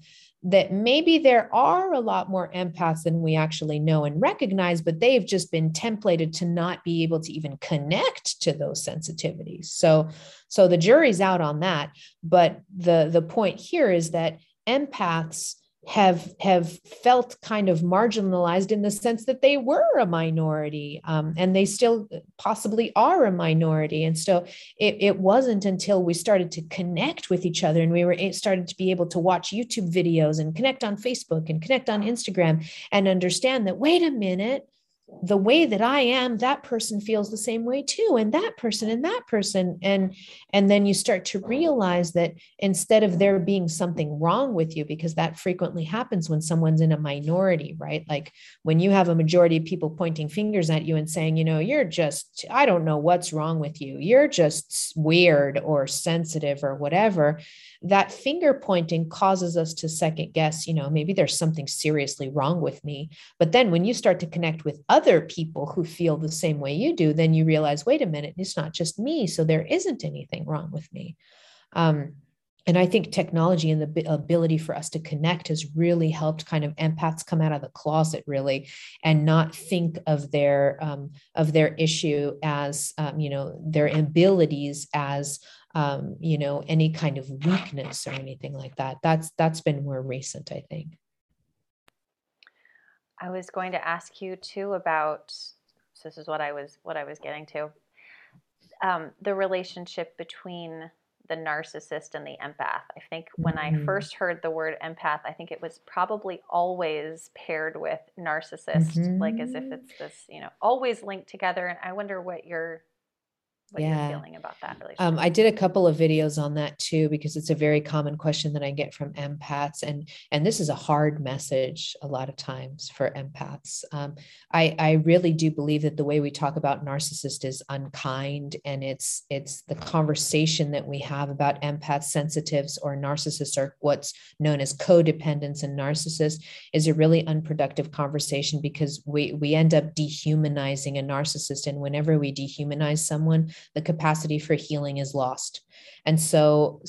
that maybe there are a lot more empaths than we actually know and recognize, but they've just been templated to not be able to even connect to those sensitivities. So the jury's out on that. But the point here is that empaths have felt kind of marginalized in the sense that they were a minority, and they still possibly are a minority. And so it wasn't until we started to connect with each other, and started to be able to watch YouTube videos and connect on Facebook and connect on Instagram, and understand that, wait a minute, the way that I am, that person feels the same way too. And that person, and that person. And then you start to realize that instead of there being something wrong with you, because that frequently happens when someone's in a minority, right? Like when you have a majority of people pointing fingers at you and saying, you know, you're just, I don't know what's wrong with you. You're just weird or sensitive or whatever. That finger pointing causes us to second guess, you know, maybe there's something seriously wrong with me. But then when you start to connect with other people who feel the same way you do, then you realize, wait a minute, it's not just me. So there isn't anything wrong with me. And I think technology and the ability for us to connect has really helped kind of empaths come out of the closet, really, and not think of their issue as, you know, their abilities as, you know, any kind of weakness or anything like that. That's been more recent, I think. I was going to ask you too about, so this is what I was getting to, the relationship between the narcissist and the empath. I think when I first heard the word empath, I think it was probably always paired with narcissist, like as if it's this, you know, always linked together. And I wonder what your what you're feeling about that relationship. I did a couple of videos on that too, because it's a very common question that I get from empaths. And this is a hard message a lot of times for empaths. I really do believe that the way we talk about narcissist is unkind. And it's the conversation that we have about empaths, sensitives, or narcissists, or what's known as codependence and narcissist, is a really unproductive conversation, because we end up dehumanizing a narcissist. And whenever we dehumanize someone, the capacity for healing is lost. And so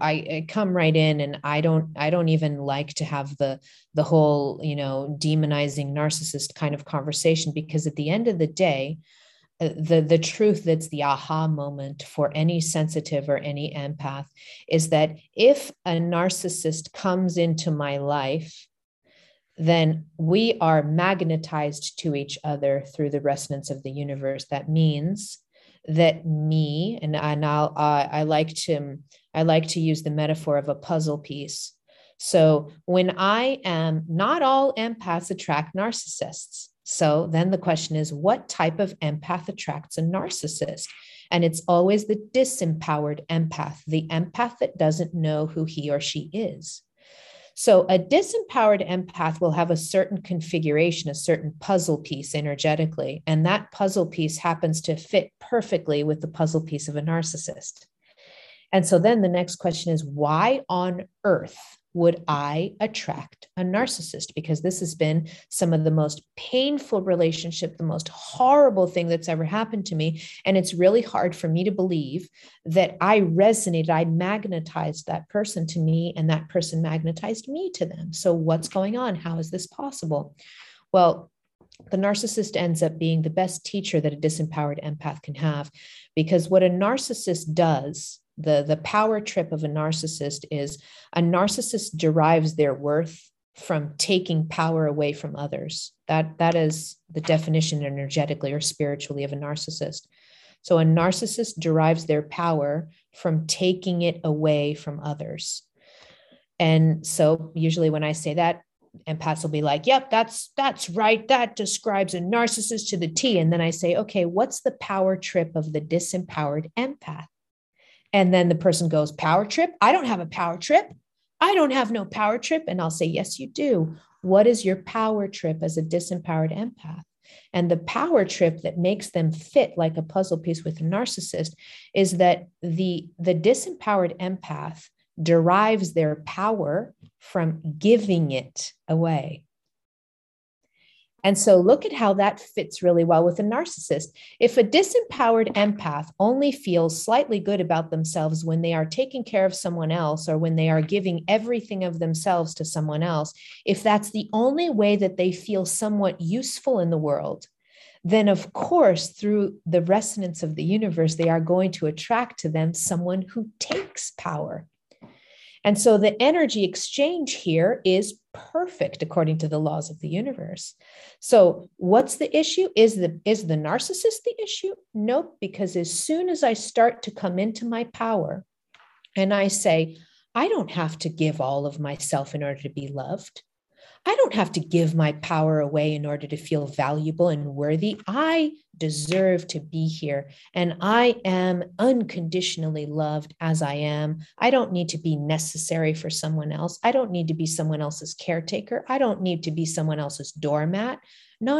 I come right in, and I don't even like to have the whole, demonizing narcissist kind of conversation, because at the end of the day, the truth, that's the aha moment for any sensitive or any empath, is that if a narcissist comes into my life, then we are magnetized to each other through the resonance of the universe. That means that me, I like to use the metaphor of a puzzle piece. So when I am, not all empaths attract narcissists. So then the question is, what type of empath attracts a narcissist? And it's always the disempowered empath, the empath that doesn't know who he or she is. So a disempowered empath will have a certain configuration, a certain puzzle piece energetically, and that puzzle piece happens to fit perfectly with the puzzle piece of a narcissist. And so then the next question is, why on earth would I attract a narcissist? Because this has been some of the most painful relationship, the most horrible thing that's ever happened to me. And it's really hard for me to believe that I resonated, I magnetized that person to me, and that person magnetized me to them. So what's going on? How is this possible? Well, the narcissist ends up being the best teacher that a disempowered empath can have, because what a narcissist does, the power trip of a narcissist, is a narcissist derives their worth from taking power away from others. That is the definition energetically or spiritually of a narcissist. So a narcissist derives their power from taking it away from others. And so usually when I say that, empaths will be like, yep, that's right. That describes a narcissist to the T. And then I say, okay, what's the power trip of the disempowered empath? And then the person goes, power trip? I don't have a power trip. I don't have no power trip. And I'll say, yes, you do. What is your power trip as a disempowered empath? And the power trip that makes them fit like a puzzle piece with a narcissist is that the disempowered empath derives their power from giving it away. And so look at how that fits really well with a narcissist. If a disempowered empath only feels slightly good about themselves when they are taking care of someone else, or when they are giving everything of themselves to someone else, if that's the only way that they feel somewhat useful in the world, then of course, through the resonance of the universe, they are going to attract to them someone who takes power. And so the energy exchange here is perfect according to the laws of the universe. So what's the issue? Is the narcissist the issue? Nope, because as soon as I start to come into my power and I say, I don't have to give all of myself in order to be loved. I don't have to give my power away in order to feel valuable and worthy. I deserve to be here, and I am unconditionally loved as I am. I don't need to be necessary for someone else. I don't need to be someone else's caretaker. I don't need to be someone else's doormat. No.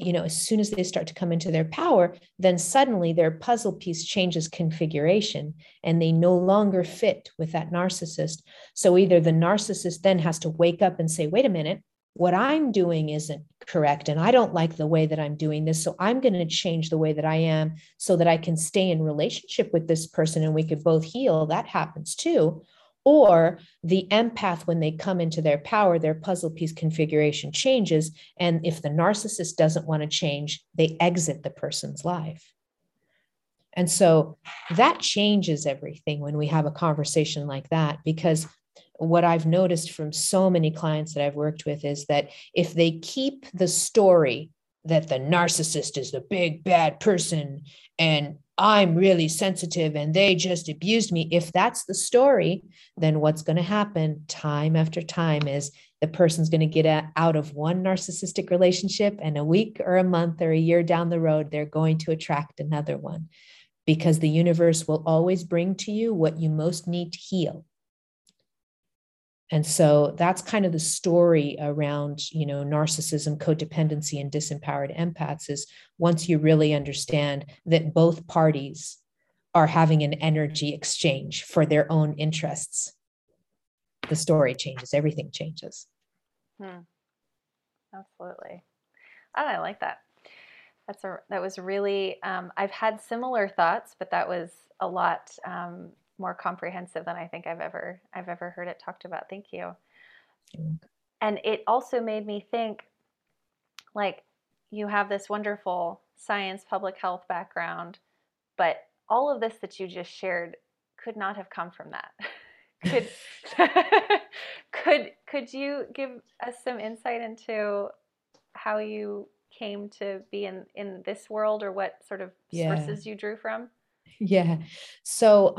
As soon as they start to come into their power, then suddenly their puzzle piece changes configuration and they no longer fit with that narcissist. So either the narcissist then has to wake up and say, wait a minute, what I'm doing isn't correct, and I don't like the way that I'm doing this, so I'm going to change the way that I am so that I can stay in relationship with this person and we could both heal. That happens too. Or the empath, when they come into their power, their puzzle piece configuration changes. And if the narcissist doesn't want to change, they exit the person's life. And so that changes everything when we have a conversation like that, because what I've noticed from so many clients that I've worked with is that if they keep the story that the narcissist is the big bad person and I'm really sensitive and they just abused me, if that's the story, then what's going to happen time after time is the person's going to get out of one narcissistic relationship, and a week or a month or a year down the road, they're going to attract another one, because the universe will always bring to you what you most need to heal. And so that's kind of the story around, you know, narcissism, codependency, and disempowered empaths, is once you really understand that both parties are having an energy exchange for their own interests, the story changes, everything changes. Absolutely. Oh, I like that. That was really, I've had similar thoughts, but that was a lot more comprehensive than I think I've ever heard it talked about. Thank you. And it also made me think, like, you have this wonderful science, public health background, but all of this that you just shared could not have come from that. Could you give us some insight into how you came to be in this world, or what sort of sources you drew from? Yeah. So,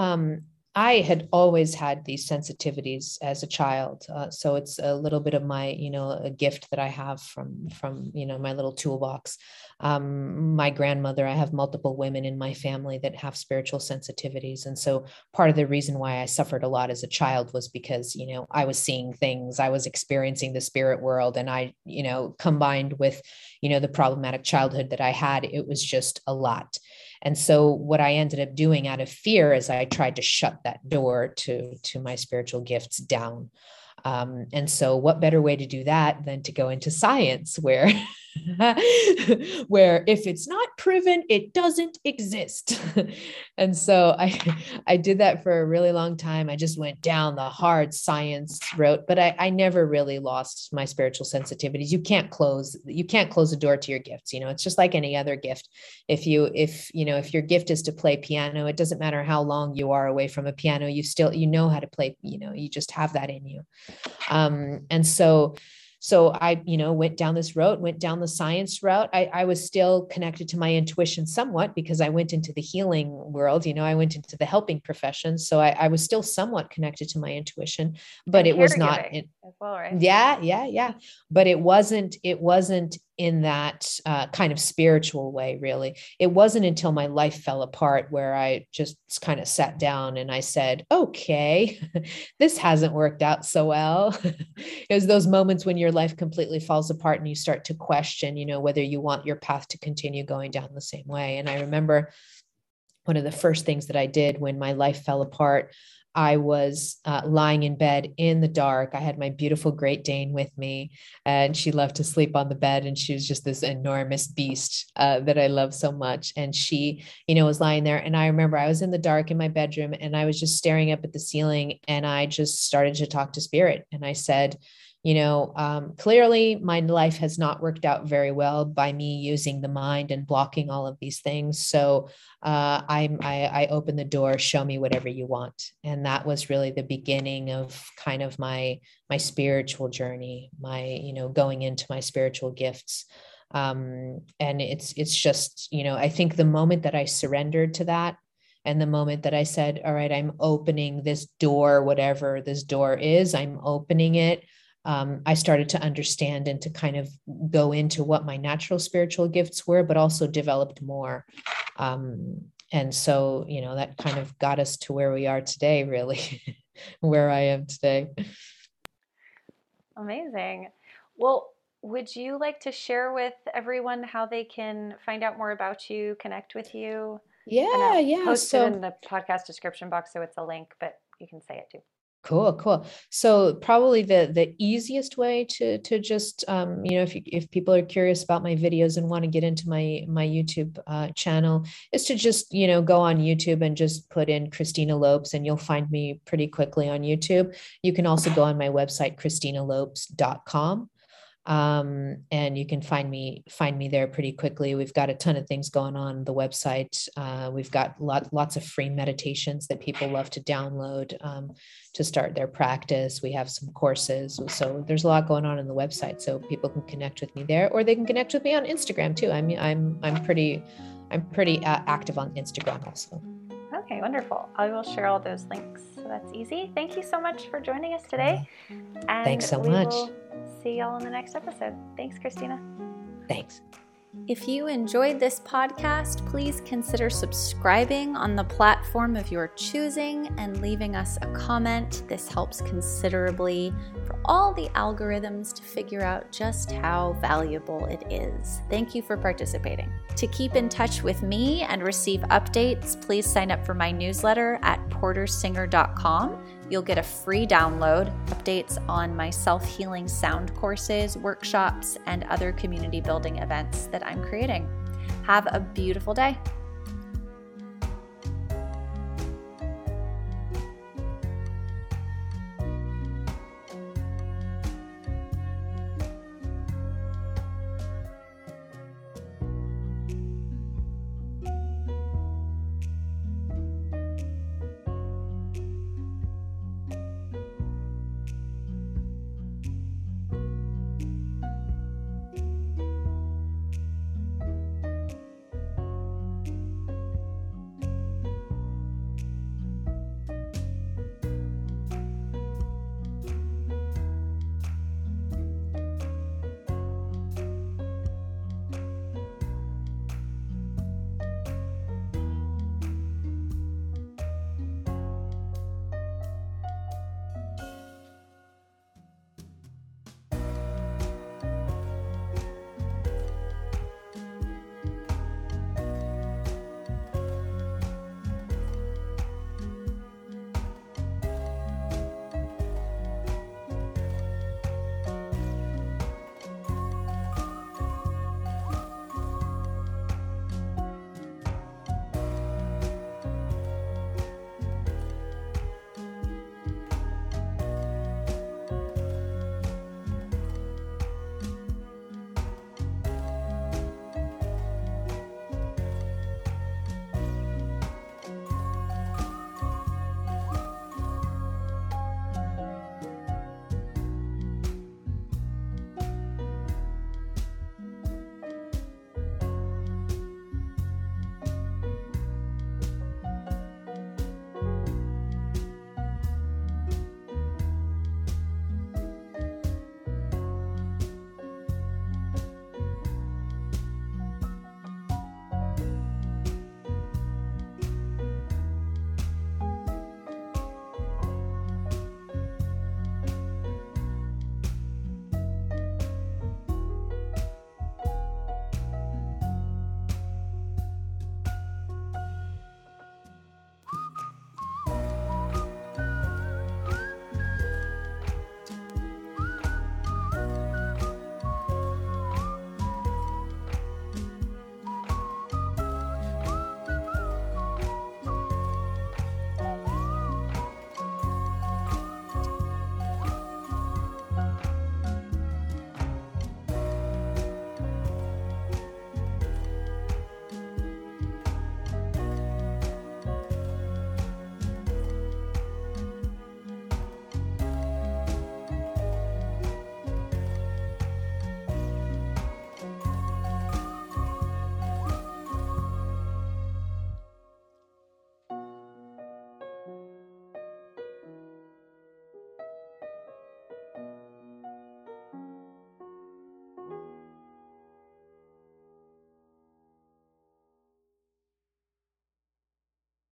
I had always had these sensitivities as a child. So it's a little bit of my, you know, a gift that I have from, you know, my little toolbox. My grandmother, I have multiple women in my family that have spiritual sensitivities. And so part of the reason why I suffered a lot as a child was because, you know, I was seeing things, I was experiencing the spirit world, and I, you know, combined with, you know, the problematic childhood that I had, it was just a lot. And so what I ended up doing out of fear is I tried to shut that door to my spiritual gifts down. And so what better way to do that than to go into science, where, where if it's not proven, it doesn't exist. And so I did that for a really long time. I just went down the hard science route, but I never really lost my spiritual sensitivities. You can't close a door to your gifts. You know, it's just like any other gift. If your gift is to play piano, it doesn't matter how long you are away from a piano, you know how to play, you know, you just have that in you. So I, you know, went down the science route. I was still connected to my intuition somewhat, because I went into the healing world, you know, I went into the helping profession. So I was still somewhat connected to my intuition, but it was not as well, right? Yeah. But it wasn't in that kind of spiritual way, really. It wasn't until my life fell apart where I just kind of sat down and I said, okay, this hasn't worked out so well. It was those moments when your life completely falls apart and you start to question, you know, whether you want your path to continue going down the same way. And I remember one of the first things that I did when my life fell apart, I was lying in bed in the dark. I had my beautiful Great Dane with me, and she loved to sleep on the bed. And she was just this enormous beast that I love so much. And she, you know, was lying there. And I remember I was in the dark in my bedroom, and I was just staring up at the ceiling, and I just started to talk to spirit. And I said, you know, clearly my life has not worked out very well by me using the mind and blocking all of these things. So I open the door, show me whatever you want. And that was really the beginning of kind of my spiritual journey, going into my spiritual gifts. And it's just, you know, I think the moment that I surrendered to that, and the moment that I said, all right, I'm opening this door, whatever this door is, I'm opening it. I started to understand and to kind of go into what my natural spiritual gifts were, but also developed more. And so, you know, that kind of got us to where we are today, really, where I am today. Amazing. Well, would you like to share with everyone how they can find out more about you, connect with you? Yeah, yeah. Post it in the podcast description box, so it's a link, but you can say it too. Cool. So probably the easiest way to just, if people are curious about my videos and want to get into my YouTube channel, is to just, you know, go on YouTube and just put in Christina Lopes, and you'll find me pretty quickly on YouTube. You can also go on my website, ChristinaLopes.com. And you can find me there pretty quickly. We've got a ton of things going on the website. We've got lots of free meditations that people love to download, to start their practice. We have some courses. So there's a lot going on the website. So people can connect with me there, or they can connect with me on Instagram too. I mean, I'm pretty active on Instagram also. Okay, wonderful. I will share all those links. So that's easy. Thank you so much for joining us today. And thanks so much. see y'all in the next episode. Thanks, Christina. Thanks. If you enjoyed this podcast, please consider subscribing on the platform of your choosing and leaving us a comment. This helps considerably for all the algorithms to figure out just how valuable it is. Thank you for participating. To keep in touch with me and receive updates, please sign up for my newsletter at portersinger.com. You'll get a free download, updates on my self-healing sound courses, workshops, and other community building events that I'm creating. Have a beautiful day.